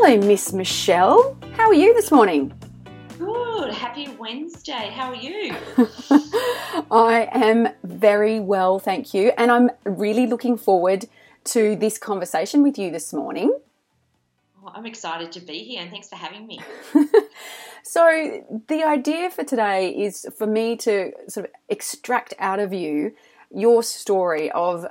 Hello, Miss Michelle. How are you this morning? Good. Happy Wednesday. How are you? I am very well, thank you. And I'm really looking forward to this conversation with you this morning. Well, I'm excited to be here and thanks for having me. So the idea for today is for me to sort of extract out of you your story of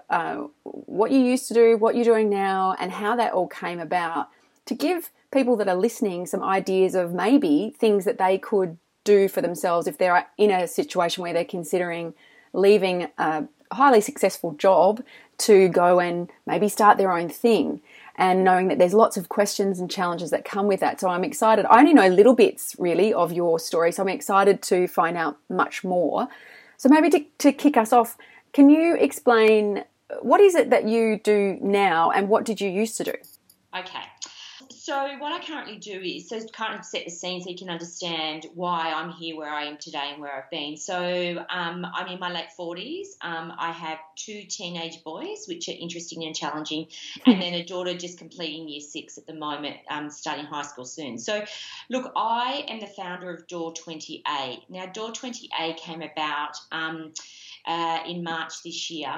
what you used to do, what you're doing now, and how that all came about, to give people that are listening some ideas of maybe things that they could do for themselves if they're in a situation where they're considering leaving a highly successful job to go and maybe start their own thing, and knowing that there's lots of questions and challenges that come with that. So I'm excited. I only know little bits really of your story, so I'm excited to find out much more. So maybe to kick us off, can you explain what is it that you do now and what did you used to do? Okay. So what I currently do is, so kind of set the scene so you can understand why I'm here where I am today and where I've been. So I'm in my late 40s. I have two teenage boys, which are interesting and challenging, and then a daughter just completing year 6 at the moment, starting high school soon. So look, I am the founder of Door 20A. Now, Door 20A came about in March this year.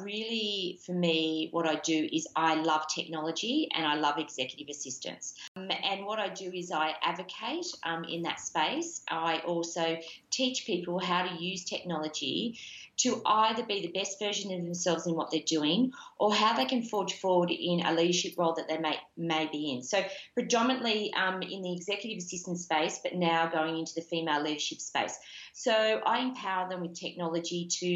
Really, for me, what I do is I love technology and I love executive assistance. And what I do is I advocate in that space. I also teach people how to use technology to either be the best version of themselves in what they're doing, or how they can forge forward in a leadership role that they may be in. So predominantly in the executive assistant space, but now going into the female leadership space. So I empower them with technology to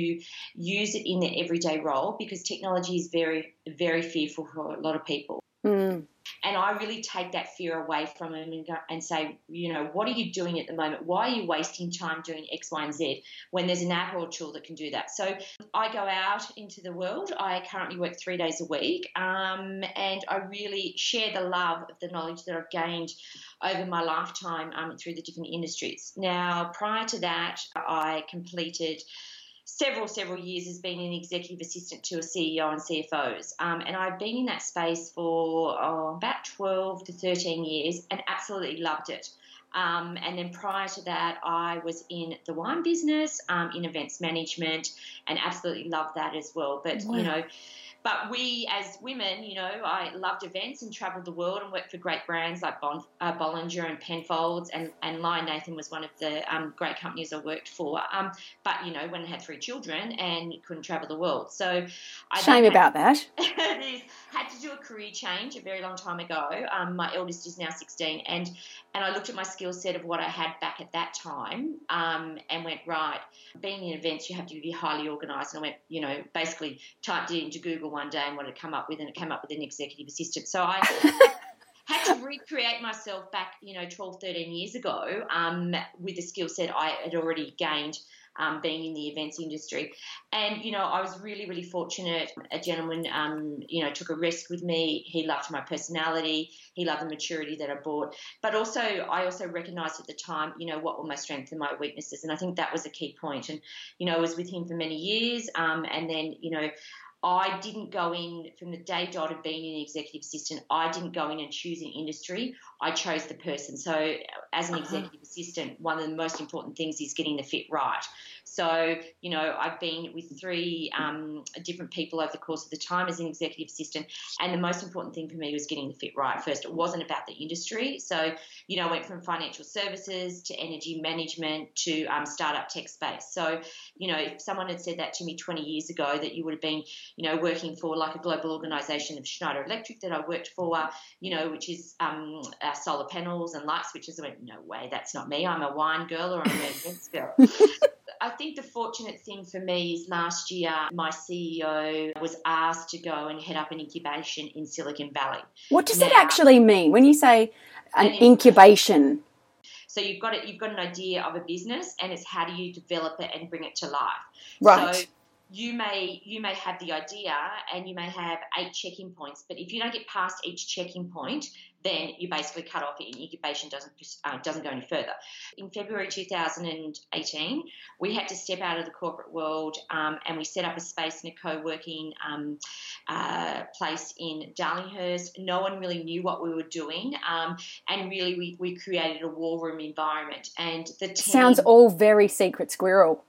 use it in their everyday role, because technology is very, very fearful for a lot of people. Mm. And I really take that fear away from them and say, you know, what are you doing at the moment? Why are you wasting time doing X, Y, and Z when there's an app or tool that can do that? So I go out into the world. I currently work 3 days a week, and I really share the love of the knowledge that I've gained over my lifetime through the different industries. Now, prior to that, I completed several years as being an executive assistant to a CEO and CFOs. And I've been in that space for about 12 to 13 years and absolutely loved it. And then prior to that, I was in the wine business, in events management, and absolutely loved that as well. But, wow. You know, but we as women, you know, I loved events and travelled the world and worked for great brands like Bollinger and Penfolds, and Lion Nathan was one of the great companies I worked for. But, you know, when I had 3 children and couldn't travel the world. So I had to do a career change a very long time ago. My eldest is now 16, and I looked at my skill set of what I had back at that time and went, right, being in events, you have to be highly organised. And I went, you know, basically typed it into Google one day and what it come up with, and it came up with an executive assistant. So I had to recreate myself back, you know, 12, 13 years ago with the skill set I had already gained being in the events industry. And, you know, I was really, really fortunate. A gentleman, you know, took a risk with me. He loved my personality. He loved the maturity that I brought. But also, I also recognised at the time, you know, what were my strengths and my weaknesses. And I think that was a key point. And, you know, I was with him for many years. And then, you know, I didn't go in from the day dot of being an executive assistant. I didn't go in and choose an industry. I chose the person. So as an executive assistant, one of the most important things is getting the fit right. So, you know, I've been with 3 different people over the course of the time as an executive assistant, and the most important thing for me was getting the fit right first. It wasn't about the industry. So, you know, I went from financial services to energy management to startup tech space. So, you know, if someone had said that to me 20 years ago, that you would have been, you know, working for like a global organisation of Schneider Electric that I worked for, you know, which is solar panels and light switches. I went, no way, that's not me. I'm a wine girl or I'm an events girl. I think the fortunate thing for me is last year my CEO was asked to go and head up an incubation in Silicon Valley. What does it actually mean when you say an incubation? So you've got an idea of a business, and it's how do you develop it and bring it to life. Right. So you may have the idea and you may have 8 check-in points, but if you don't get past each check-in point, then you basically cut off and incubation doesn't go any further. In February 2018, we had to step out of the corporate world and we set up a space in a co-working place in Darlinghurst. No one really knew what we were doing and really we created a war room environment. And the team... Sounds all very secret squirrel.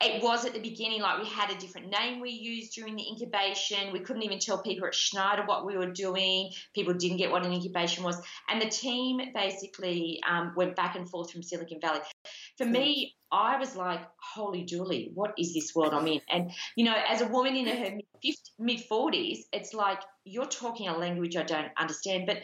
It was at the beginning, like we had a different name we used during the incubation. We couldn't even tell people at Schneider what we were doing. People didn't get what an incubation was. And the team basically went back and forth from Silicon Valley. For me, I was like, holy dooly, what is this world I'm in? And, you know, as a woman in her mid-40s, it's like you're talking a language I don't understand. But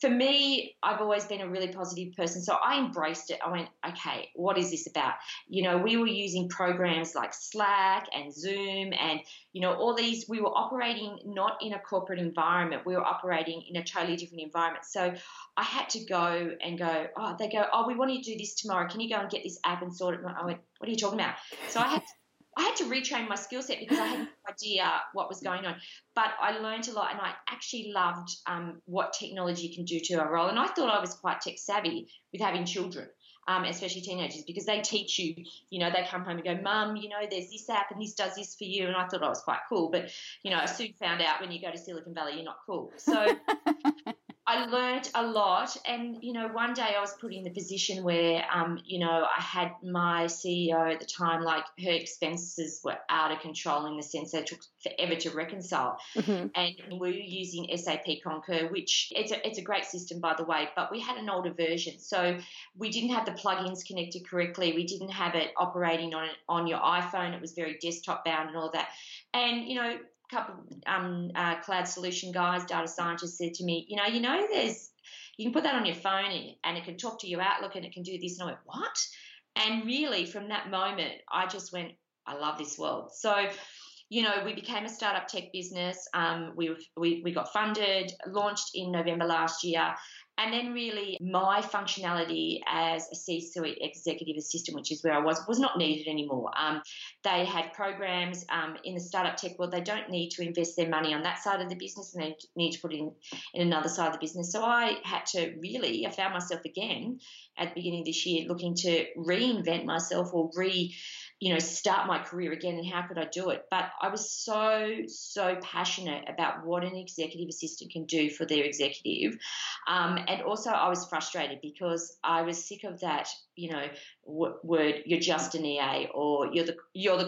for me, I've always been a really positive person, so I embraced it. I went, okay, what is this about? You know, we were using programs like Slack and Zoom and, you know, all these. We were operating not in a corporate environment. We were operating in a totally different environment. So I had to go and go, oh, they go, oh, we want you to do this tomorrow. Can you go and get this app and sort it? And I went, what are you talking about? So I had to retrain my skill set because I had no idea what was going on. But I learned a lot, and I actually loved what technology can do to our role. And I thought I was quite tech savvy with having children, especially teenagers, because they teach you, you know, they come home and go, Mum, you know, there's this app and this does this for you. And I thought I was quite cool. But, you know, I soon found out when you go to Silicon Valley, you're not cool. So I learned a lot, and, you know, one day I was put in the position where, you know, I had my CEO at the time, like her expenses were out of control in the sense that it took forever to reconcile. Mm-hmm. And we were using SAP Concur, which it's a great system, by the way, but we had an older version. So we didn't have the plugins connected correctly. We didn't have it operating on your iPhone. It was very desktop bound and all that. And, you know, couple cloud solution guys, data scientists said to me, you know, there's, you can put that on your phone and it can talk to your Outlook and it can do this. And I went, what? And really from that moment, I just went, I love this world. So, you know, we became a startup tech business. We got funded, launched in November last year. And then really my functionality as a C-suite executive assistant, which is where I was not needed anymore. They had programs in the startup tech world. They don't need to invest their money on that side of the business, and they need to put it in another side of the business. So I had to really, I found myself again at the beginning of this year looking to reinvent myself or start my career again, and how could I do it? But I was so passionate about what an executive assistant can do for their executive. And also I was frustrated because I was sick of that, you know, word, you're just an EA, or you're the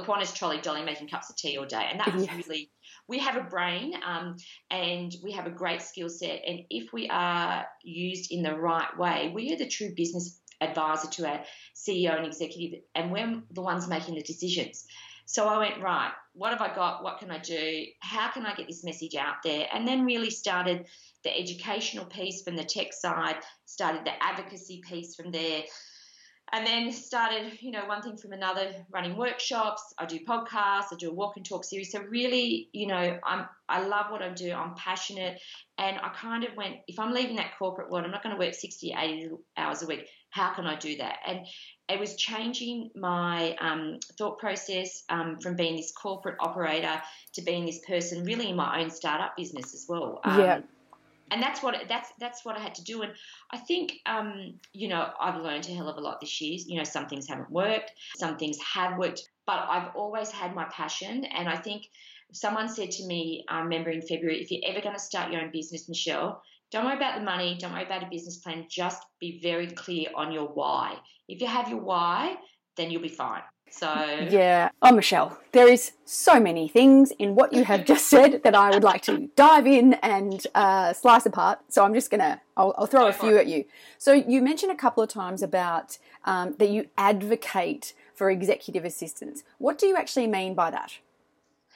Qantas trolley dolly making cups of tea all day. And that was really, we have a brain and we have a great skill set. And if we are used in the right way, we are the true business advisor to our CEO and executive, and we're the ones making the decisions. So I went, right, what have I got? What can I do? How can I get this message out there? And then really started the educational piece from the tech side, started the advocacy piece from there, and then started, you know, one thing from another, running workshops. I do podcasts. I do a walk and talk series. So really, you know, I love what I do. I'm passionate. And I kind of went, if I'm leaving that corporate world, I'm not going to work 60, 80 hours a week. How can I do that? And it was changing my thought process from being this corporate operator to being this person really in my own startup business as well. And that's what I had to do. And I think, you know, I've learned a hell of a lot this year. You know, some things haven't worked, some things have worked, but I've always had my passion. And I think someone said to me, I remember in February, if you're ever going to start your own business, Michelle, don't worry about the money, don't worry about a business plan, just be very clear on your why. If you have your why, then you'll be fine. So yeah. Oh, Michelle, there is so many things in what you have just said that I would like to dive in and slice apart. So I'm just gonna, I'll throw a few at you. So you mentioned a couple of times about that you advocate for executive assistants. What do you actually mean by that?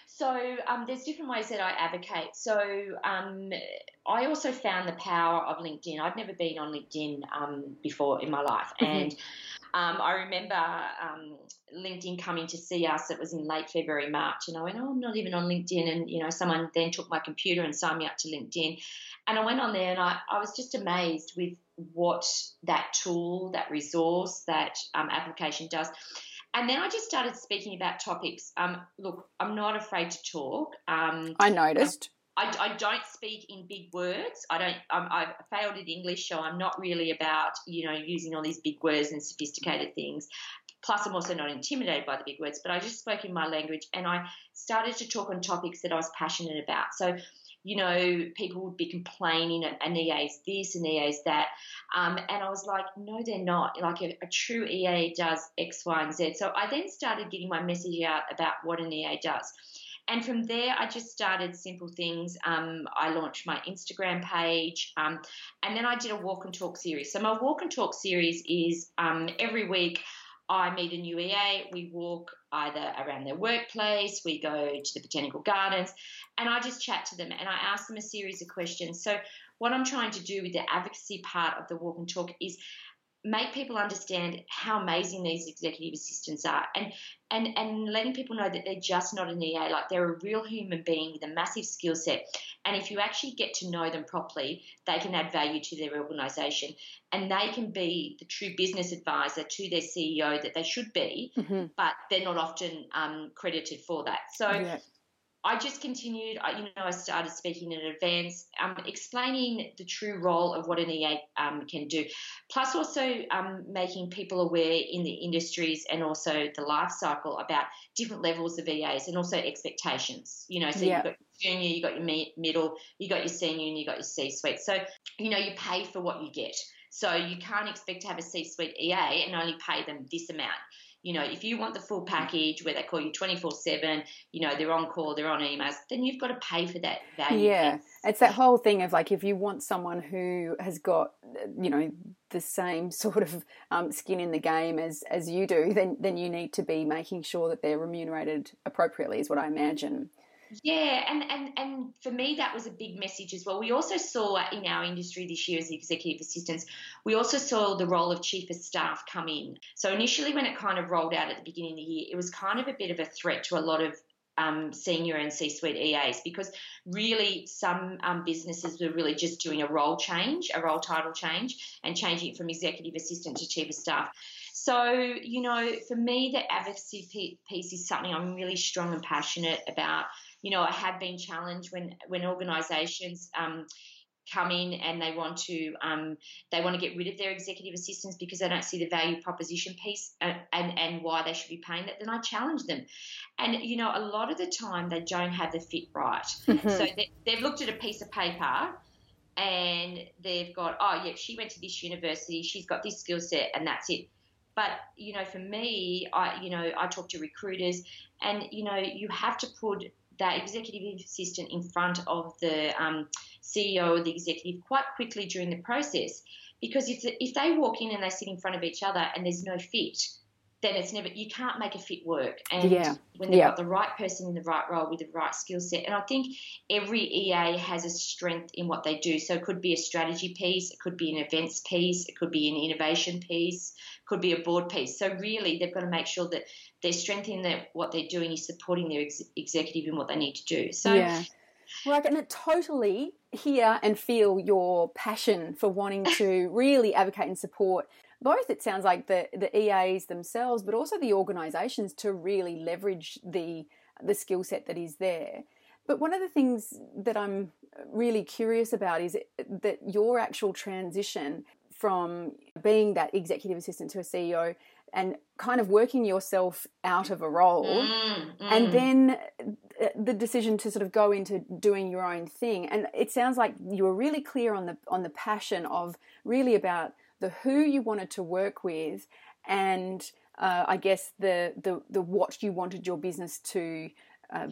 So there's different ways that I advocate. So I also found the power of LinkedIn. I'd never been on LinkedIn before in my life, and I remember LinkedIn coming to see us. It was in late February, March, and I went, oh, I'm not even on LinkedIn. And, you know, someone then took my computer and signed me up to LinkedIn. And I went on there and I was just amazed with what that tool, that resource, that application does. And then I just started speaking about topics. Look, I'm not afraid to talk. I noticed. I don't speak in big words. I've failed at English, so I'm not really about, you know, using all these big words and sophisticated things. Plus, I'm also not intimidated by the big words, but I just spoke in my language and I started to talk on topics that I was passionate about. So, you know, people would be complaining an EA's this and EA's that. And I was like, no, they're not. Like a true EA does X, Y, and Z. So I then started getting my message out about what an EA does. And from there, I just started simple things. I launched my Instagram page, and then I did a walk and talk series. So my walk and talk series is every week I meet a new EA. We walk either around their workplace, we go to the botanical gardens, and I just chat to them and I ask them a series of questions. So what I'm trying to do with the advocacy part of the walk and talk is make people understand how amazing these executive assistants are, and letting people know that they're just not an EA, like they're a real human being with a massive skill set. And if you actually get to know them properly, they can add value to their organisation and they can be the true business advisor to their CEO that they should be, mm-hmm. but they're not often credited for that. So yeah. I just continued, you know, I started speaking at events, explaining the true role of what an EA can do, plus also making people aware in the industries and also the life cycle about different levels of EAs and also expectations, you know, so yeah. You've got your junior, you've got your middle, you've got your senior and you've got your C-suite. So, you know, you pay for what you get. So you can't expect to have a C-suite EA and only pay them this amount. You know, if you want the full package where they call you 24/7, you know, they're on call, they're on emails, then you've got to pay for that value. Yeah, it's that whole thing of like if you want someone who has got, you know, the same sort of skin in the game as you do, then you need to be making sure that they're remunerated appropriately is what I imagine. Yeah, and for me that was a big message as well. We also saw in our industry this year as executive assistants, we also saw the role of chief of staff come in. So initially when it kind of rolled out at the beginning of the year, it was kind of a bit of a threat to a lot of senior and C-suite EAs because really some businesses were really just doing a role title change and changing it from executive assistant to chief of staff. So, you know, for me the advocacy piece is something I'm really strong and passionate about. You know, I have been challenged when organisations come in and they want to get rid of their executive assistants because they don't see the value proposition piece and why they should be paying that. Then I challenge them, and you know, a lot of the time they don't have the fit right. Mm-hmm. So they've looked at a piece of paper and they've got, oh yeah, she went to this university, she's got this skill set, and that's it. But, you know, for me, I talk to recruiters, and you know, you have to put that executive assistant in front of the CEO or the executive quite quickly during the process, because if they walk in and they sit in front of each other and there's no fit, then it's never, you can't make a fit work. And yeah. when they've yeah. got the right person in the right role with the right skill set, and I think every EA has a strength in what they do. So it could be a strategy piece, it could be an events piece, it could be an innovation piece, could be a board piece. So really they've got to make sure that their strength in what they're doing is supporting their executive in what they need to do. So yeah. Well, I can totally hear and feel your passion for wanting to really advocate and support both, it sounds like, the EAs themselves, but also the organisations to really leverage the skill set that is there. But one of the things that I'm really curious about is that your actual transition from being that executive assistant to a CEO and kind of working yourself out of a role and then the decision to sort of go into doing your own thing. And it sounds like you were really clear on the passion of really about the who you wanted to work with and I guess the what you wanted your business to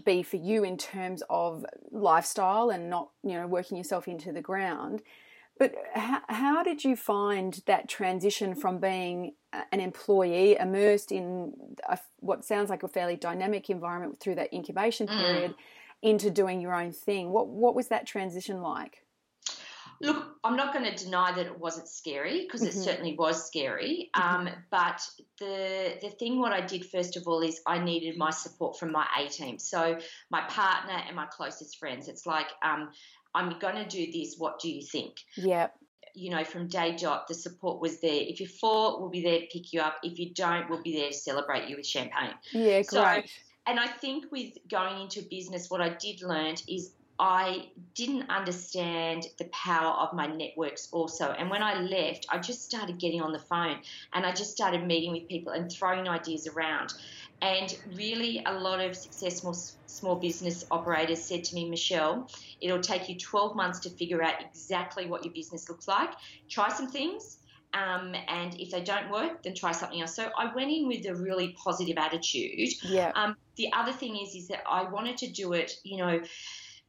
be for you in terms of lifestyle and not, you know, working yourself into the ground. But how did you find that transition from being an employee immersed in what sounds like a fairly dynamic environment through that incubation period into doing your own thing? What was that transition like? Look, I'm not going to deny that it wasn't scary, because it certainly was scary. But the thing what I did first of all is I needed my support from my A team. So my partner and my closest friends. It's like, I'm going to do this. What do you think? Yeah. You know, from day dot, the support was there. If you fall, we'll be there to pick you up. If you don't, we'll be there to celebrate you with champagne. Yeah, great. So, and I think with going into business, what I did learn is I didn't understand the power of my networks also. And when I left, I just started getting on the phone and I just started meeting with people and throwing ideas around. And really a lot of successful small business operators said to me, Michelle, it'll take you 12 months to figure out exactly what your business looks like. Try some things. And if they don't work, then try something else. So I went in with a really positive attitude. Yeah. The other thing is that I wanted to do it, you know,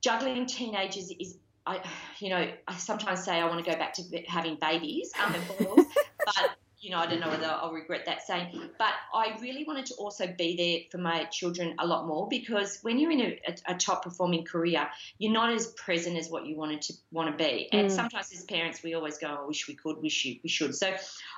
juggling teenagers is, I sometimes say I want to go back to having babies, but, you know, I don't know whether I'll regret that saying. But I really wanted to also be there for my children a lot more, because when you're in a top-performing career, you're not as present as what you want to be. And sometimes as parents, we always go, I wish we could, we should. So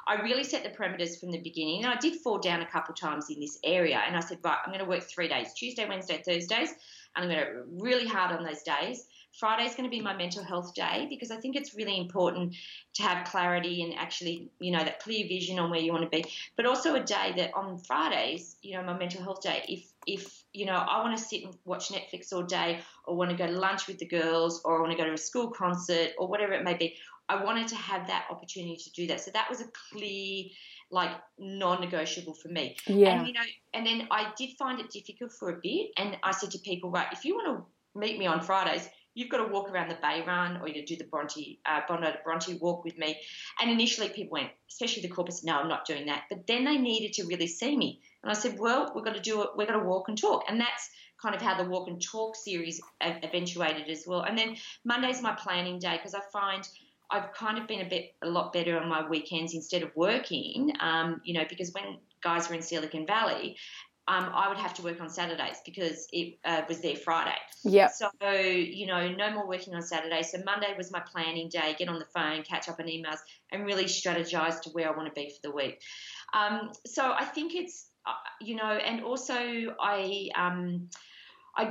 I really set the parameters from the beginning. And I did fall down a couple of times in this area. And I said, right, I'm going to work 3 days, Tuesday, Wednesday, Thursdays. I'm going to really hard on those days. Friday is going to be my mental health day, because I think it's really important to have clarity and actually, you know, that clear vision on where you want to be. But also a day that on Fridays, you know, my mental health day, if you know, I want to sit and watch Netflix all day, or want to go to lunch with the girls, or I want to go to a school concert or whatever it may be, I wanted to have that opportunity to do that. So that was a clear, like, non-negotiable for me. Yeah. And, you know, and then I did find it difficult for a bit. And I said to people, right, if you want to meet me on Fridays, you've got to walk around the Bay Run, or you do the Bronte walk with me. And initially people went, especially the corporate, no, I'm not doing that. But then they needed to really see me. And I said, well, we've got to do it. We've got to walk and talk. And that's kind of how the walk and talk series eventuated as well. And then Monday's my planning day, because I find I've kind of been a lot better on my weekends instead of working, you know, because when guys were in Silicon Valley, I would have to work on Saturdays because it was their Friday. Yeah. So, you know, no more working on Saturday. So Monday was my planning day, get on the phone, catch up on emails, and really strategize to where I want to be for the week. So I think it's, you know, and also I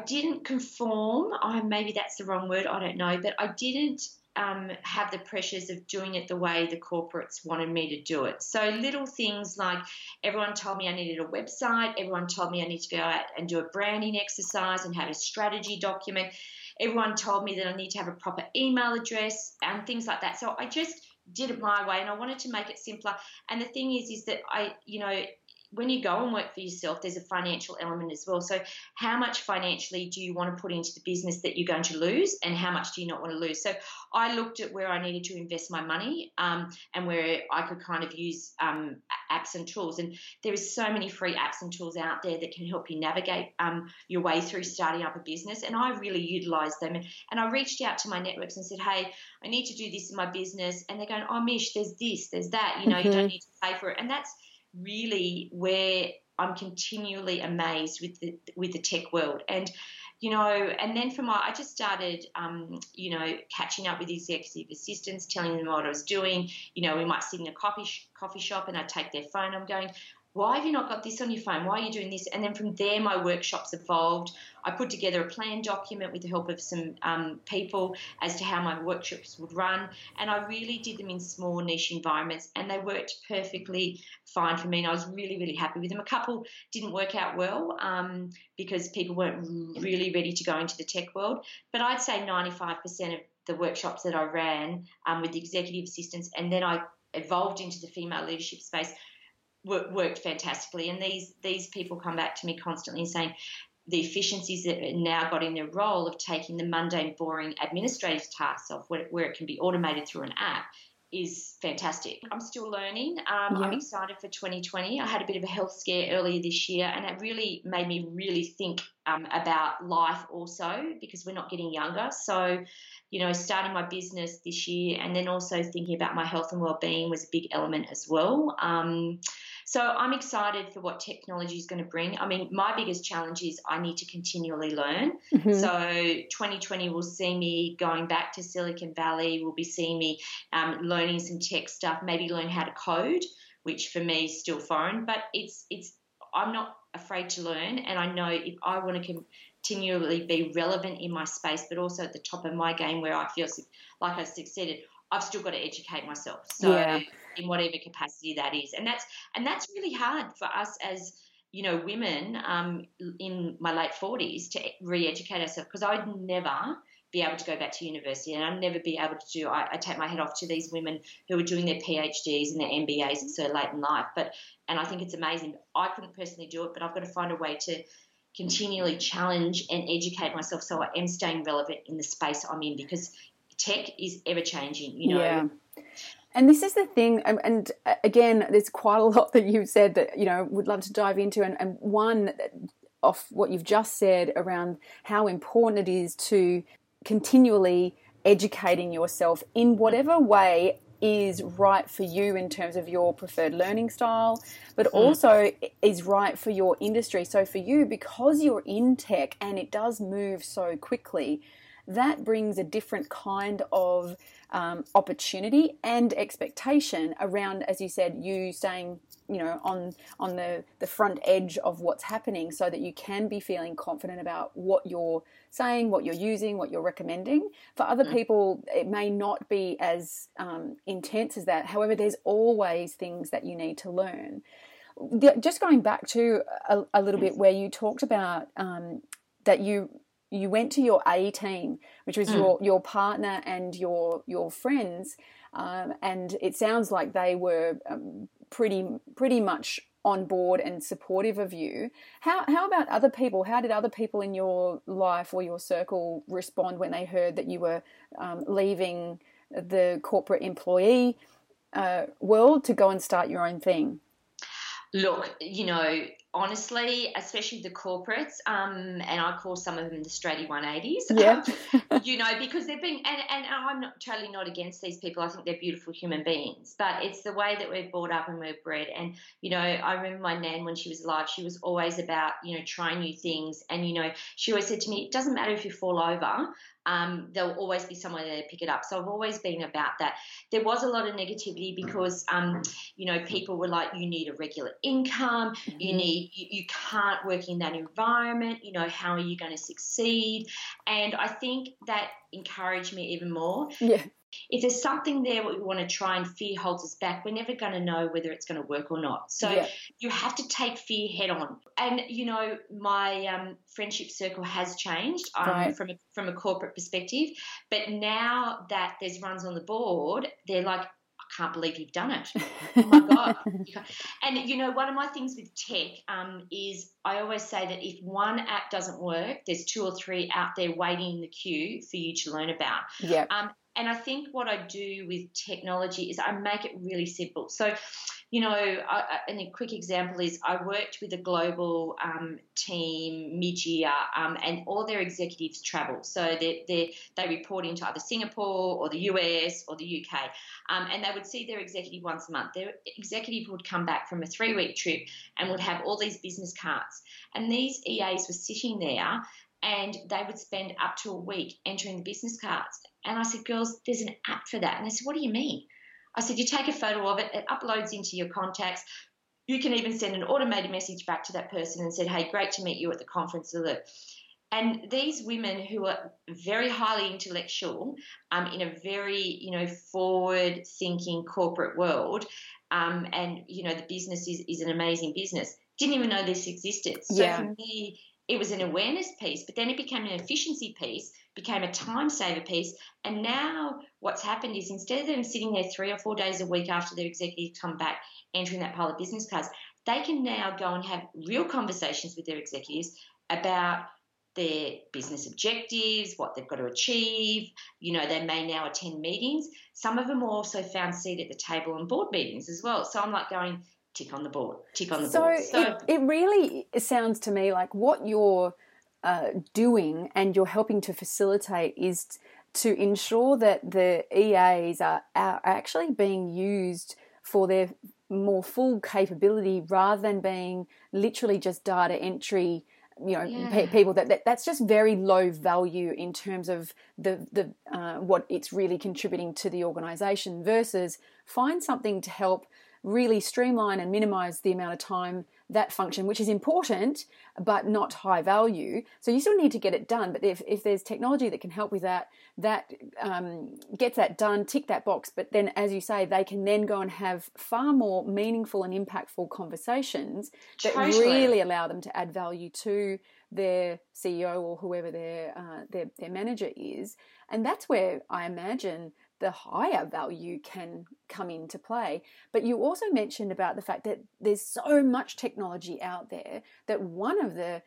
didn't conform. Maybe that's the wrong word. I don't know. But I didn't have the pressures of doing it the way the corporates wanted me to do it. So little things like everyone told me I needed a website, everyone told me I need to go out and do a branding exercise and have a strategy document, everyone told me that I need to have a proper email address and things like that. So I just did it my way, and I wanted to make it simpler. And the thing is that I, you know, when you go and work for yourself, there's a financial element as well. So how much financially do you want to put into the business that you're going to lose, and how much do you not want to lose? So I looked at where I needed to invest my money and where I could kind of use apps and tools. And there is so many free apps and tools out there that can help you navigate your way through starting up a business. And I really utilised them. And I reached out to my networks and said, hey, I need to do this in my business. And they're going, oh, Mish, there's this, there's that. You know, you don't need to pay for it. And that's really where I'm continually amazed with the tech world. And, you know, and then I just started, you know, catching up with executive assistants, telling them what I was doing. You know, we might sit in a coffee shop and I take their phone. I'm going, why have you not got this on your phone? Why are you doing this? And then from there, my workshops evolved. I put together a plan document with the help of some people as to how my workshops would run. And I really did them in small niche environments, and they worked perfectly fine for me. And I was really, really happy with them. A couple didn't work out well because people weren't really ready to go into the tech world. But I'd say 95% of the workshops that I ran with the executive assistants, and then I evolved into the female leadership space, worked fantastically. And these people come back to me constantly saying the efficiencies that now got in their role of taking the mundane, boring administrative tasks off where it can be automated through an app is fantastic. I'm still learning. I'm excited for 2020. I had a bit of a health scare earlier this year, and it really made me really think about life also, because we're not getting younger. So, you know, starting my business this year and then also thinking about my health and well-being was a big element as well. So I'm excited for what technology is going to bring. I mean, my biggest challenge is I need to continually learn. Mm-hmm. So 2020 will see me going back to Silicon Valley, will be seeing me learning some tech stuff, maybe learn how to code, which for me is still foreign, but it's I'm not afraid to learn, and I know if I want to continually be relevant in my space, but also at the top of my game where I feel like I've succeeded, I've still got to educate myself. So in whatever capacity that is, and that's really hard for us as women in my late 40s to re-educate ourselves, because I'd never be able to go back to university, and I'd never be able to do. I take my head off to these women who are doing their PhDs and their MBAs so late in life, and I think it's amazing. I couldn't personally do it, but I've got to find a way to continually challenge and educate myself so I am staying relevant in the space I'm in, because tech is ever changing. Yeah. And this is the thing, and again, there's quite a lot that you've said that would love to dive into, and one off what you've just said around how important it is to continually educating yourself in whatever way is right for you in terms of your preferred learning style, but also is right for your industry. So for you, because you're in tech and it does move so quickly, that brings a different kind of opportunity and expectation around, as you said, you staying on the front edge of what's happening, so that you can be feeling confident about what you're saying, what you're using, what you're recommending. For other people, it may not be as intense as that. However, there's always things that you need to learn. Just going back to a little bit where you talked about that you went to your A team, which was your partner and your friends, and it sounds like they were pretty much on board and supportive of you. How about other people? How did other people in your life or your circle respond when they heard that you were leaving the corporate employee world to go and start your own thing? Look, honestly, especially the corporates, and I call some of them the straighty 180s, because they've been, and I'm totally not against these people. I think they're beautiful human beings, but it's the way that we're brought up and we're bred. And, I remember my nan when she was alive, she was always about, trying new things. And, she always said to me, it doesn't matter if you fall over, there'll always be someone there to pick it up. So I've always been about that. There was a lot of negativity because, people were like, you need a regular income, you can't work in that environment, how are you going to succeed? And I think that encouraged me even more. Yeah. If there's something there what we want to try and fear holds us back, we're never going to know whether it's going to work or not. So you have to take fear head on. And, my friendship circle has changed from a corporate perspective. But now that there's runs on the board, they're like, I can't believe you've done it. Oh, my God. And, one of my things with tech is I always say that if one app doesn't work, there's two or three out there waiting in the queue for you to learn about. Yeah. And I think what I do with technology is I make it really simple. So, and a quick example is I worked with a global team mid-year, and all their executives travel. So they report into either Singapore or the US or the UK, and they would see their executive once a month. Their executive would come back from a 3-week trip and would have all these business cards. And these EAs were sitting there, and they would spend up to a week entering the business cards. And I said, girls, there's an app for that. And they said, what do you mean? I said, you take a photo of it, it uploads into your contacts. You can even send an automated message back to that person and said, hey, great to meet you at the conference. And these women who are very highly intellectual in a very, forward-thinking corporate world, and, the business is an amazing business, didn't even know this existed. So for me, it was an awareness piece, but then it became an efficiency piece, became a time saver piece. And now what's happened is instead of them sitting there 3 or 4 days a week after their executives come back, entering that pile of business cards, they can now go and have real conversations with their executives about their business objectives, what they've got to achieve. They may now attend meetings. Some of them also found seat at the table and board meetings as well. So I'm like going, tick on the board, tick on the board. So it really sounds to me like what you're doing and you're helping to facilitate is to ensure that the EAs are actually being used for their more full capability rather than being literally just data entry, you know, people that's just very low value in terms of the what it's really contributing to the organisation, versus find something to help really streamline and minimise the amount of time that function, which is important but not high value. So you still need to get it done, but if there's technology that can help with that, that gets that done, tick that box, but then, as you say, they can then go and have far more meaningful and impactful conversations that really allow them to add value to their CEO or whoever their manager is. And that's where I imagine the higher value can come into play. But you also mentioned about the fact that there's so much technology out there that one of the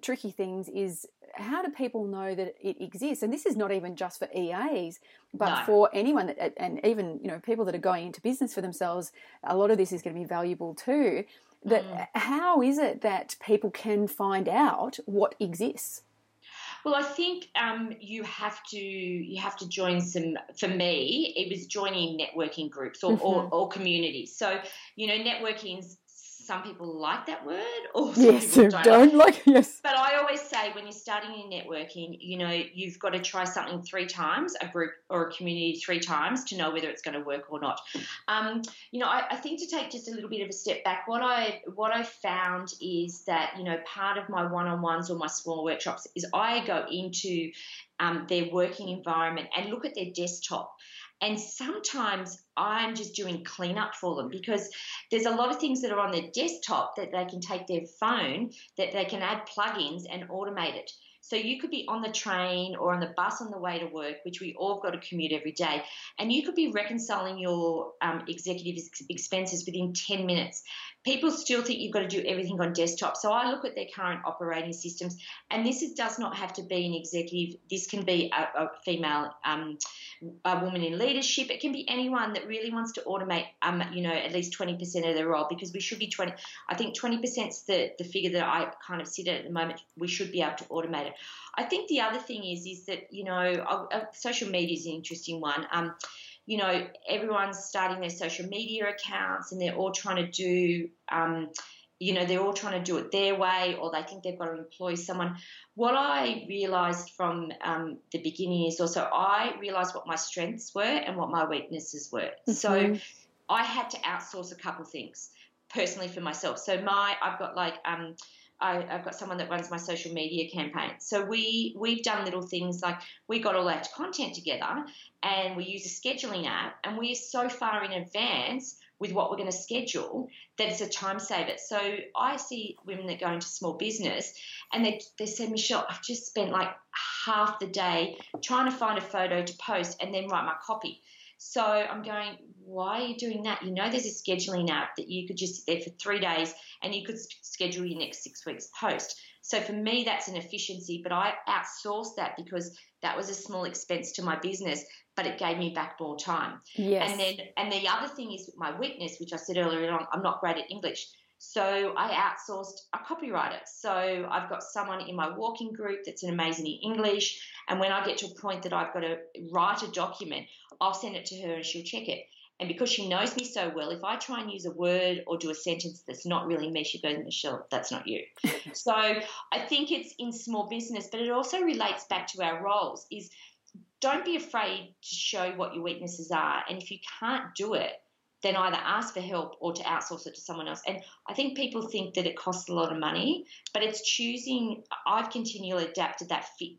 tricky things is, how do people know that it exists? And this is not even just for EAs, but for anyone that, and even, you know, people that are going into business for themselves, a lot of this is going to be valuable too. That how is it that people can find out what exists? Well, I think you have to join some. For me, it was joining networking groups or communities. So, you know, networking's, some people like that word, or some people don't like. Yes. But I always say, when you're starting in networking, you know, you've got to try something 3 times, a group or a community 3 times, to know whether it's going to work or not. You know, I think, to take just a little bit of a step back, what I found is that, you know, part of my one-on-ones or my small workshops is I go into their working environment and look at their desktop. And sometimes I'm just doing cleanup for them, because there's a lot of things that are on their desktop that they can take their phone, that they can add plugins and automate it. So you could be on the train or on the bus on the way to work, which we all got to commute every day, and you could be reconciling your executive expenses within 10 minutes. People still think you've got to do everything on desktop. So I look at their current operating systems, and this does not have to be an executive. This can be a female, a woman in leadership. It can be anyone that really wants to automate, you know, at least 20% of their role, because we should be 20. I think 20% is the figure that I kind of sit at the moment. We should be able to automate it. I think the other thing is that, you know, social media is an interesting one. You know, everyone's starting their social media accounts, and they're all trying to do, you know, they're all trying to do it their way, or they think they've got to employ someone. What I realised from the beginning is also, I realised what my strengths were and what my weaknesses were. Mm-hmm. So I had to outsource a couple things personally for myself. So I've got like I've got someone that runs my social media campaign. So we've done little things like, we got all our content together, and we use a scheduling app, and we're so far in advance with what we're going to schedule that it's a time saver. So I see women that go into small business, and they say, Michelle, I've just spent like half the day trying to find a photo to post and then write my copy. So I'm going, why are you doing that? You know, there's a scheduling app that you could just sit there for 3 days and you could schedule your next 6 weeks post. So for me, that's an efficiency, but I outsourced that because that was a small expense to my business, but it gave me back more time. Yes. And the other thing is my weakness, which I said earlier on, I'm not great at English. So I outsourced a copywriter. So I've got someone in my walking group that's amazing in English, and when I get to a point that I've got to write a document, I'll send it to her and she'll check it. And because she knows me so well, if I try and use a word or do a sentence that's not really me, she goes, Michelle, that's not you. So I think it's in small business, but it also relates back to our roles, is don't be afraid to show what your weaknesses are. And if you can't do it, then either ask for help or to outsource it to someone else. And I think people think that it costs a lot of money, but it's choosing. I've continually adapted that fit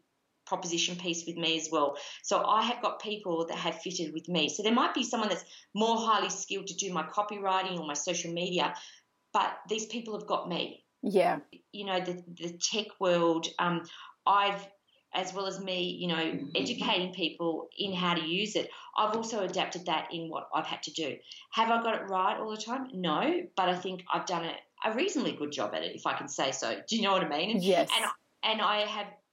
proposition piece with me as well. So I have got people that have fitted with me. So there might be someone that's more highly skilled to do my copywriting or my social media, but these people have got me. Yeah. You know, the tech world, I've, as well as me, you know, educating people in how to use it, I've also adapted that in what I've had to do. Have I got it right all the time? No, but I think I've done a reasonably good job at it, if I can say so. Do you know what I mean? Yes. And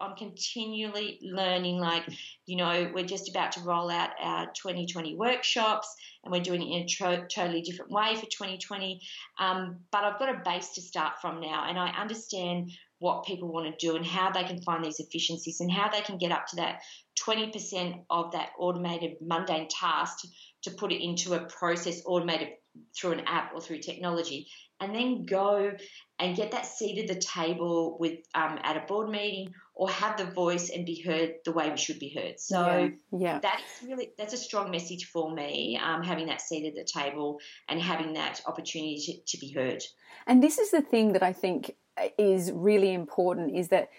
I'm continually learning, like, you know, we're just about to roll out our 2020 workshops, and we're doing it in a totally different way for 2020. But I've got a base to start from now, and I understand what people want to do and how they can find these efficiencies and how they can get up to that 20% of that automated mundane task to put it into a process automated through an app or through technology, and then go and get that seat at the table with at a board meeting, or have the voice and be heard the way we should be heard. So that's a strong message for me, having that seat at the table and having that opportunity to be heard. And this is the thing that I think is really important, is that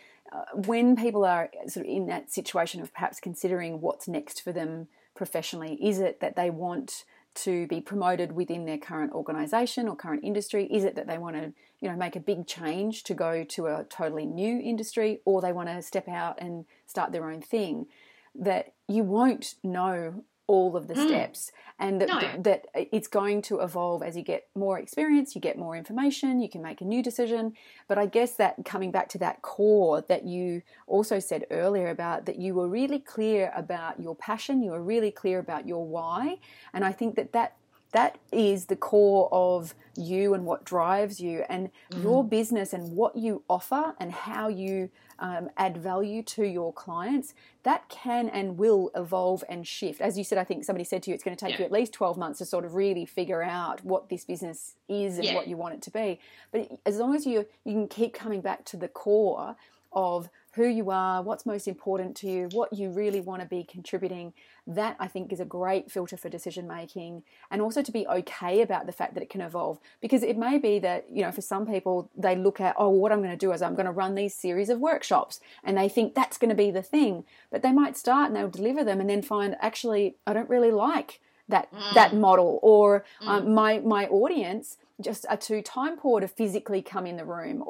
when people are sort of in that situation of perhaps considering what's next for them professionally, is it that they want to be promoted within their current organisation or current industry? Is it that they want to, you know, make a big change to go to a totally new industry, or they want to step out and start their own thing? That you won't know all of the steps, and that it's going to evolve as you get more experience, you get more information, you can make a new decision. But I guess that coming back to that core that you also said earlier about, that you were really clear about your passion, you were really clear about your why, and I think that is the core of you and what drives you, and your business and what you offer and how you add value to your clients, that can and will evolve and shift. As you said, I think somebody said to you, it's going to take you at least 12 months to sort of really figure out what this business is and what you want it to be. But as long as you can keep coming back to the core of who you are, what's most important to you, what you really want to be contributing, that I think is a great filter for decision making, and also to be okay about the fact that it can evolve. Because it may be that, you know, for some people, they look at, oh, what I'm going to do is I'm going to run these series of workshops, and they think that's going to be the thing. But they might start and they'll deliver them and then find, actually, I don't really like that model, or my audience just are too time poor to physically come in the room,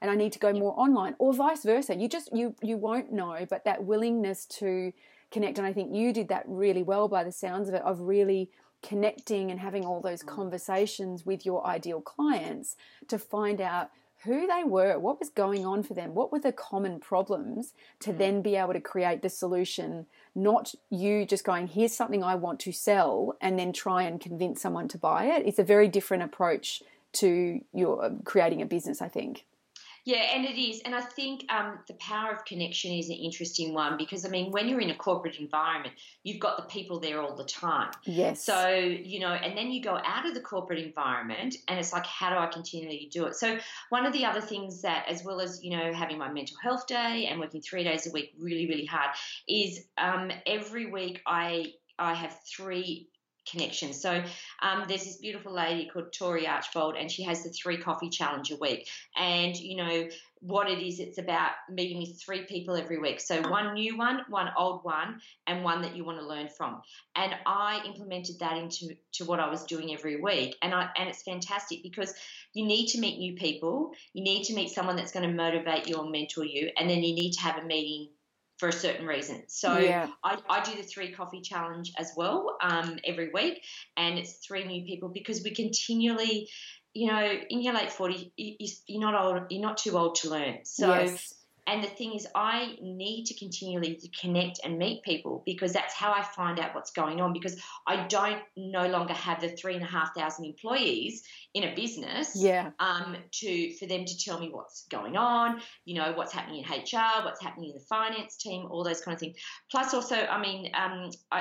and I need to go more online, or vice versa. You won't know, but that willingness to connect. And I think you did that really well, by the sounds of it, of really connecting and having all those conversations with your ideal clients to find out who they were, what was going on for them, what were the common problems, to then be able to create the solution, not you just going, here's something I want to sell, and then try and convince someone to buy it. It's a very different approach to your creating a business, I think. Yeah, and it is. And I think the power of connection is an interesting one, because, I mean, when you're in a corporate environment, you've got the people there all the time. Yes. So, you know, and then you go out of the corporate environment and it's like, how do I continually do it? So one of the other things that, as well as, you know, having my mental health day and working 3 days a week really, really hard, is every week I have 3 connections. So there's this beautiful lady called Tori Archbold, and she has the 3 coffee challenge a week. And, you know, what it is, it's about meeting with 3 people every week. So one new one old one, and one that you want to learn from. And I implemented that into what I was doing every week. And it's fantastic, because you need to meet new people. You need to meet someone that's going to motivate you or mentor you. And then you need to have a meeting for a certain reason. So I do the 3 coffee challenge as well every week, and it's 3 new people, because we continually, you know, in your late 40s, you're not old, you're not too old to learn. So, and the thing is, I need to continually connect and meet people, because that's how I find out what's going on, because I don't no longer have the 3,500 employees in a business for them to tell me what's going on, you know, what's happening in HR, what's happening in the finance team, all those kind of things. Plus also, I mean,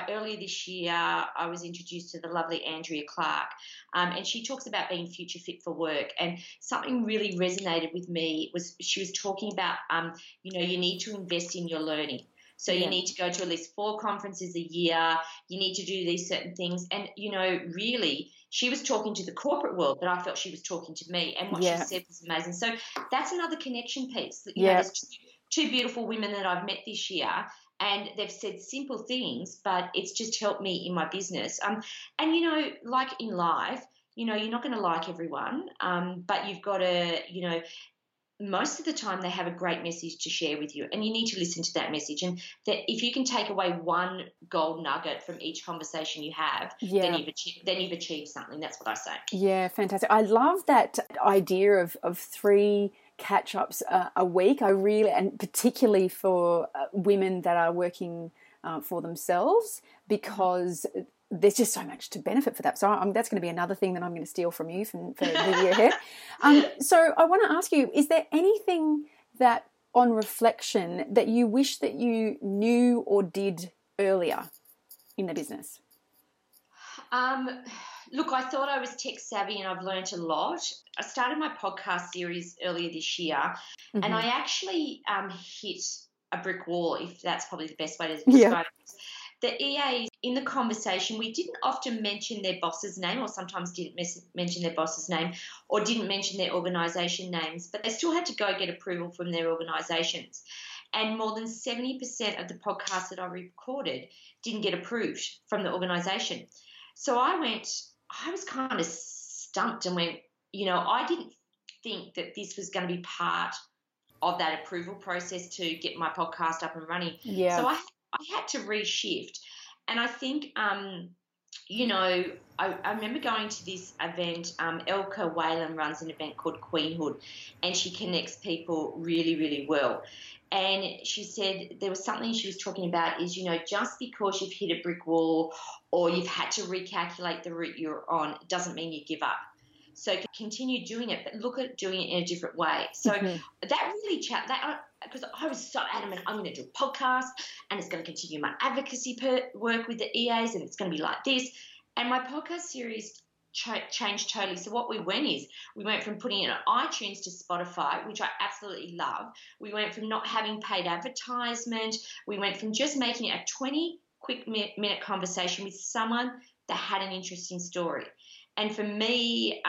earlier this year, I was introduced to the lovely Andrea Clark, and she talks about being future fit for work. And something really resonated with me was she was talking about, you know, you need to invest in your learning. So you need to go to at least 4 conferences a year. You need to do these certain things. And, you know, really, she was talking to the corporate world, but I felt she was talking to me. And what she said was amazing. So that's another connection piece. You know, there's 2 beautiful women that I've met this year, and they've said simple things, but it's just helped me in my business. And, you know, like in life, you know, you're not going to like everyone, but you've got to, you know, most of the time they have a great message to share with you, and you need to listen to that message. And that if you can take away one gold nugget from each conversation you have, then you've achieved something. That's what I say. Yeah, fantastic. I love that idea of 3 catch-ups a week. I really, and particularly for women that are working for themselves, because there's just so much to benefit for that. So that's going to be another thing that I'm going to steal from you for the year ahead. So I want to ask you, is there anything that on reflection that you wish that you knew or did earlier in the business? Look, I thought I was tech savvy and I've learnt a lot. I started my podcast series earlier this year, mm-hmm. and I actually hit a brick wall, if that's probably the best way to describe it. The EAs in the conversation, we didn't often mention their boss's name, or sometimes didn't mention their boss's name, or didn't mention their organisation names, but they still had to go get approval from their organisations. And more than 70% of the podcasts that I recorded didn't get approved from the organisation. So I was kind of stumped and went, you know, I didn't think that this was going to be part of that approval process to get my podcast up and running. Yeah. So I had to reshift. And I think, you know, I remember going to this event. Elka Whalen runs an event called Queenhood, and she connects people really, really well. And she said there was something she was talking about is, you know, just because you've hit a brick wall or you've had to recalculate the route you're on, it doesn't mean you give up. So continue doing it, but look at doing it in a different way. So mm-hmm. that really because I was so adamant, I'm going to do a podcast and it's going to continue my advocacy work with the EAs and it's going to be like this. And my podcast series changed totally. So what we went from putting it on iTunes to Spotify, which I absolutely love. We went from not having paid advertisement. We went from just making a 20-minute conversation with someone that had an interesting story. And for me,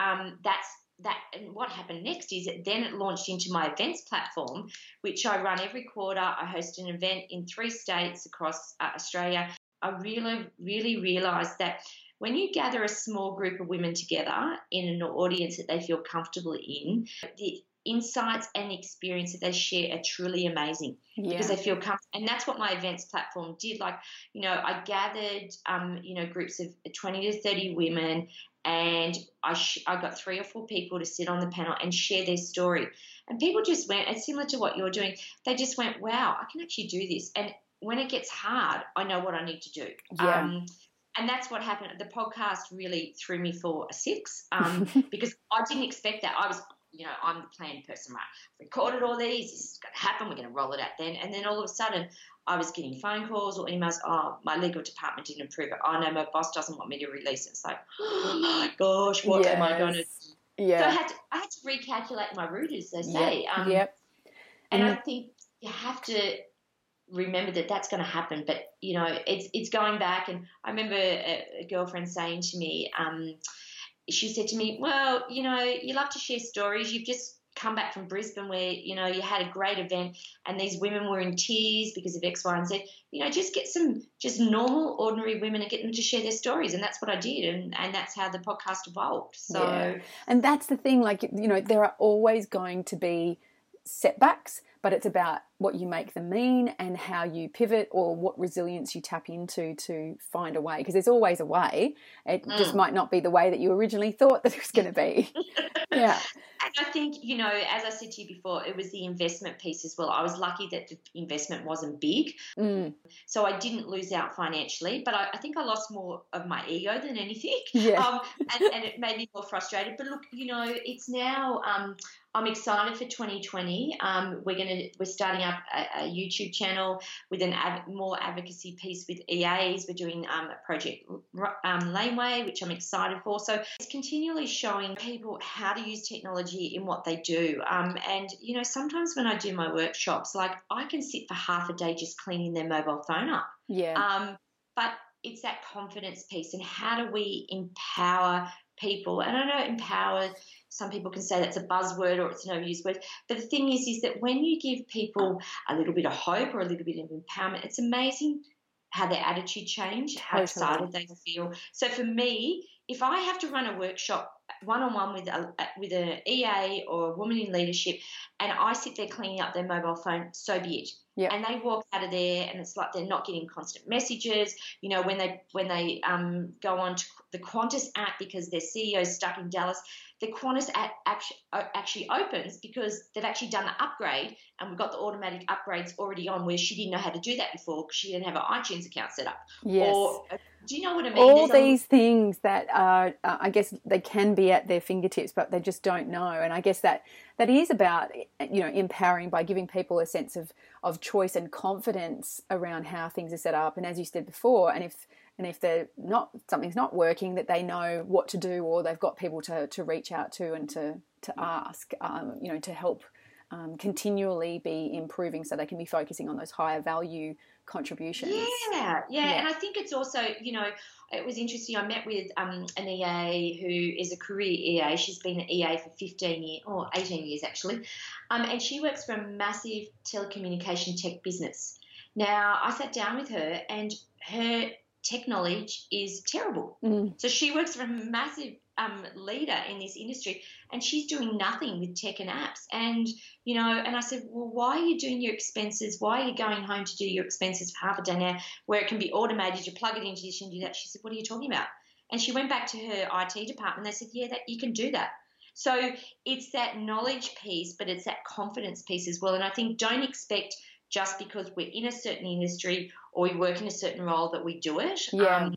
that's that. And what happened next is that then it launched into my events platform, which I run every quarter. I host an event in 3 states across Australia. I really, really realised that when you gather a small group of women together in an audience that they feel comfortable in, the insights and the experience that they share are truly amazing because they feel comfortable. And that's what my events platform did. Like, you know, I gathered, you know, groups of 20 to 30 women, and I got 3 or 4 people to sit on the panel and share their story. And people just went, it's similar to what you're doing, they just went, wow, I can actually do this. And when it gets hard, I know what I need to do. Yeah. And that's what happened. The podcast really threw me for a six because I didn't expect that. I was, you know, I'm the planned person, right? I've recorded all these. This is going to happen. We're going to roll it out then. And then all of a sudden I was getting phone calls or emails. Oh, my legal department didn't approve it. Oh, no, my boss doesn't want me to release it. It's like, oh, my gosh, what am I going to do? Yeah. So I had to recalculate my route, as they say. And I think you have to – remember that that's going to happen, but you know it's going back. And I remember a girlfriend saying to me, she said to me, well, you know, you love to share stories. You've just come back from Brisbane where, you know, you had a great event and these women were in tears because of X, Y, and Z. You know, just get some just normal, ordinary women and get them to share their stories. And that's what I did, and that's how the podcast evolved. So, and that's the thing. Like, you know, there are always going to be setbacks, but it's about what you make them mean and how you pivot or what resilience you tap into to find a way, because there's always a way. It just might not be the way that you originally thought that it was going to be. Yeah. And I think, you know, as I said to you before, it was the investment piece as well. I was lucky that the investment wasn't big. So I didn't lose out financially, but I think I lost more of my ego than anything. Yeah. And it made me more frustrated. But look, you know, it's now I'm excited for 2020. We're starting up a YouTube channel with an more advocacy piece with EAs. We're doing a project Laneway, which I'm excited for. So it's continually showing people how to use technology in what they do. And you know, sometimes when I do my workshops, like I can sit for half a day just cleaning their mobile phone up. Yeah. But it's that confidence piece, and how do we empower people? And I know empower. Some people can say that's a buzzword or it's an overused word. But the thing is that when you give people a little bit of hope or a little bit of empowerment, it's amazing how their attitude changes, how excited they feel. So for me, if I have to run a workshop one-on-one with an EA or a woman in leadership and I sit there cleaning up their mobile phone, so be it. Yep. And they walk out of there and it's like they're not getting constant messages. You know, when they go on to the Qantas app because their CEO's stuck in Dallas, the Qantas app actually opens because they've actually done the upgrade and we've got the automatic upgrades already on, where she didn't know how to do that before because she didn't have her iTunes account set up. Yes. Or, do you know what I mean? All these things that are, I guess they can be at their fingertips, but they just don't know. And I guess that is about, you know, empowering by giving people a sense of choice and confidence around how things are set up. And as you said before, and if they're not, something's not working, that they know what to do, or they've got people to reach out to and to ask, you know, to help continually be improving, so they can be focusing on those higher value contributions. Yeah. And I think it's also, you know, it was interesting. I met with an EA who is a career EA. She's been an EA for 18 years actually, and she works for a massive telecommunication tech business. Now, I sat down with her, and her tech knowledge is terrible. So she works for a massive leader in this industry, and she's doing nothing with tech and apps. And, you know, and I said, well, why are you doing your expenses? Why are you going home to do your expenses for half a day now, where it can be automated? You plug it into this and do that. She said, what are you talking about? And she went back to her IT department. They said, yeah, that you can do that. So it's that knowledge piece, but it's that confidence piece as well. And I think, don't expect just because we're in a certain industry or we work in a certain role that we do it. Yeah.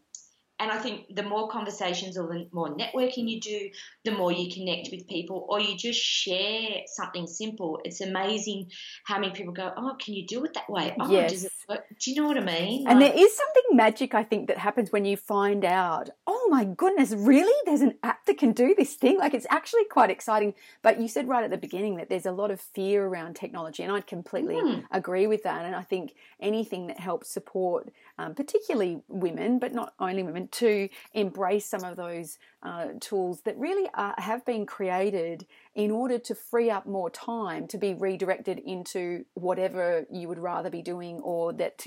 And I think the more conversations or the more networking you do, the more you connect with people, or you just share something simple. It's amazing how many people go, oh, can you do it that way? Oh, yes. Does it work? Do you know what I mean? And there is something magic, I think, that happens when you find out, oh, my goodness, really? There's an app that can do this thing? Like, it's actually quite exciting. But you said right at the beginning that there's a lot of fear around technology, and I'd completely agree with that. And I think anything that helps support particularly women, but not only women, to embrace some of those tools that really have been created in order to free up more time to be redirected into whatever you would rather be doing, or that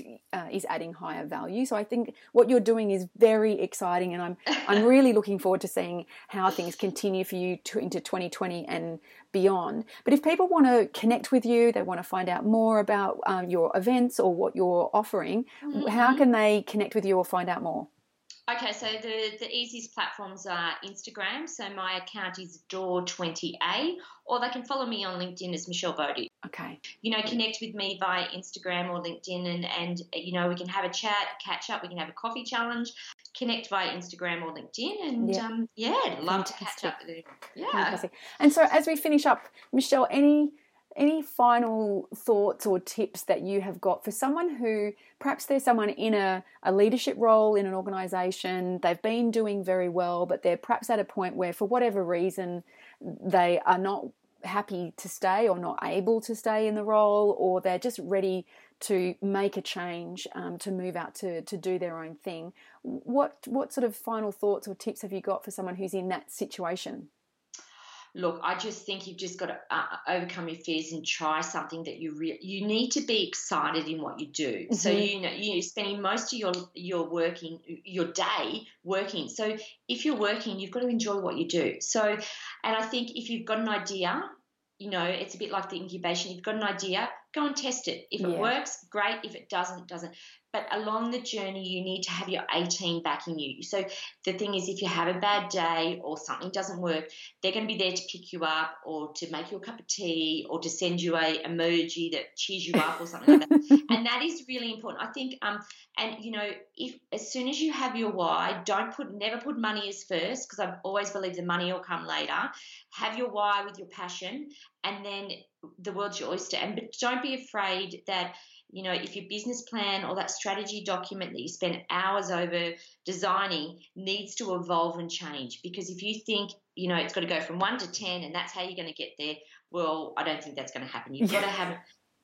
is adding higher value. So I think what you're doing is very exciting, and I'm really looking forward to seeing how things continue for you into 2020 and beyond. But if people want to connect with you, they want to find out more about your events or what you're offering, how can they connect with you or find out more? Okay, so the easiest platforms are Instagram. So my account is Door 20A, or they can follow me on LinkedIn as Michelle Bowditch. Okay. You know, connect with me via Instagram or LinkedIn, and you know, we can have a chat, catch up, we can have a coffee challenge. Connect via Instagram or LinkedIn, and love to catch up with you. Yeah. Fantastic. And so as we finish up, Michelle, any final thoughts or tips that you have got for someone who, perhaps there's someone in a leadership role in an organisation, they've been doing very well, but they're perhaps at a point where, for whatever reason, they are not happy to stay or not able to stay in the role, or they're just ready to make a change, to move out to do their own thing. What sort of final thoughts or tips have you got for someone who's in that situation? Look, I just think you've just got to overcome your fears and try something that you need to be excited in what you do. Mm-hmm. So, you know, you're spending most of your day working. So if you're working, you've got to enjoy what you do. So, and I think if you've got an idea, you know, it's a bit like the incubation. If you've got an idea, go and test it. If it works, great. If it doesn't. But along the journey, you need to have your A team backing you. So the thing is, if you have a bad day or something doesn't work, they're going to be there to pick you up, or to make you a cup of tea, or to send you a emoji that cheers you up or something like that. And that is really important, I think. And you know, if as soon as you have your why, never put money as first, because I've always believed the money will come later. Have your why with your passion, and then the world's your oyster. And but don't be afraid that, you know, if your business plan or that strategy document that you spend hours over designing needs to evolve and change, because if you think, you know, it's got to go from 1 to 10 and that's how you're going to get there, well, I don't think that's going to happen. You've got to have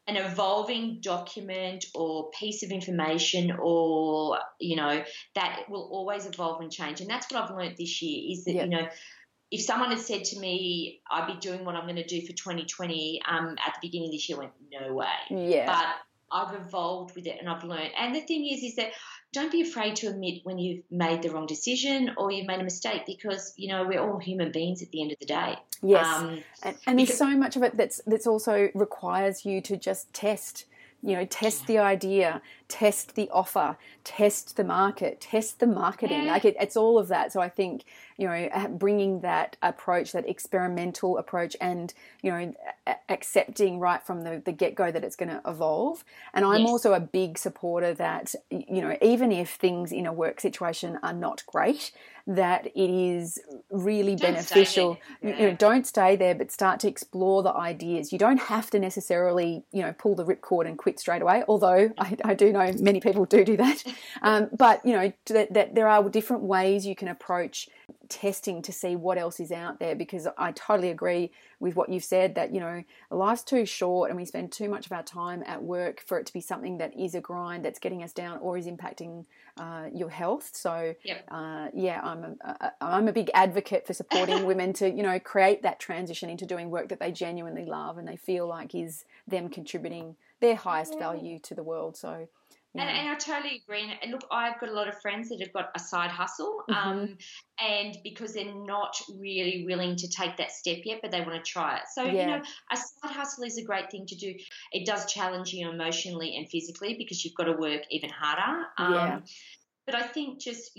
an evolving document or piece of information, or, you know, that will always evolve and change. And that's what I've learned this year is that, you know, if someone had said to me, I'd be doing what I'm going to do for 2020 at the beginning of this year, I went, no way. Yeah. But I've evolved with it, and I've learned. And the thing is that don't be afraid to admit when you've made the wrong decision or you've made a mistake, because, you know, we're all human beings at the end of the day. Yes. And there's so much of it that's also requires you to just test Test the idea, test the offer, test the market, test the marketing. Like it's all of that. So I think, bringing that approach, that experimental approach, and, accepting right from the get-go that it's going to evolve. And I'm also a big supporter that, even if things in a work situation are not great, that it is really beneficial. Don't stay there, but start to explore the ideas. You don't have to necessarily, pull the ripcord and quit straight away, although I do know many people do that. But, that there are different ways you can approach testing to see what else is out there, because I totally agree with what you've said that, life's too short and we spend too much of our time at work for it to be something that is a grind that's getting us down or is impacting your health. So, I'm a big advocate for supporting women to, create that transition into doing work that they genuinely love and they feel like is them contributing their highest value to the world. So, And I totally agree. And look, I've got a lot of friends that have got a side hustle, and because they're not really willing to take that step yet, but they want to try it. So, a side hustle is a great thing to do. It does challenge you emotionally and physically because you've got to work even harder. But I think just,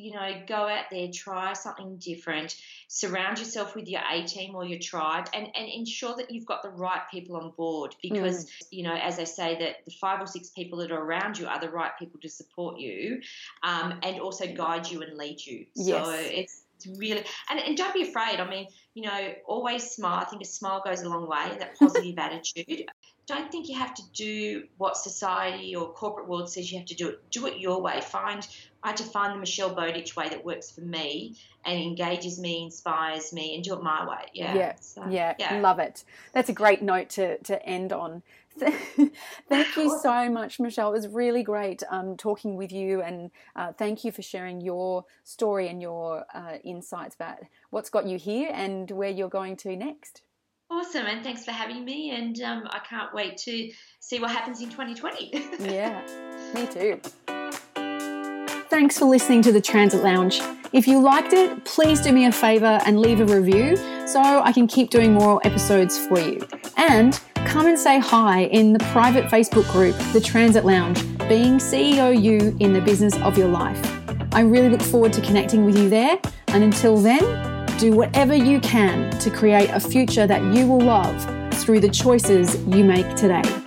go out there, try something different, surround yourself with your A-team or your tribe, and ensure that you've got the right people on board because, as I say, that the 5 or 6 people that are around you are the right people to support you and also guide you and lead you. Yes. So it's really – and don't be afraid. I mean, always smile. I think a smile goes a long way, that positive attitude. Don't think you have to do what society or corporate world says you have to do it. Do it your way. I had to find the Michelle Bowditch way that works for me and engages me, inspires me, and do it my way. Love it. That's a great note to end on. Thank you so much, Michelle. It was really great talking with you, and thank you for sharing your story and your insights about what's got you here and where you're going to next. Awesome, and thanks for having me, and I can't wait to see what happens in 2020. Yeah, me too. Thanks for listening to The Transit Lounge. If you liked it, please do me a favour and leave a review so I can keep doing more episodes for you. And come and say hi in the private Facebook group, The Transit Lounge, being CEOU in the business of your life. I really look forward to connecting with you there, and until then, do whatever you can to create a future that you will love through the choices you make today.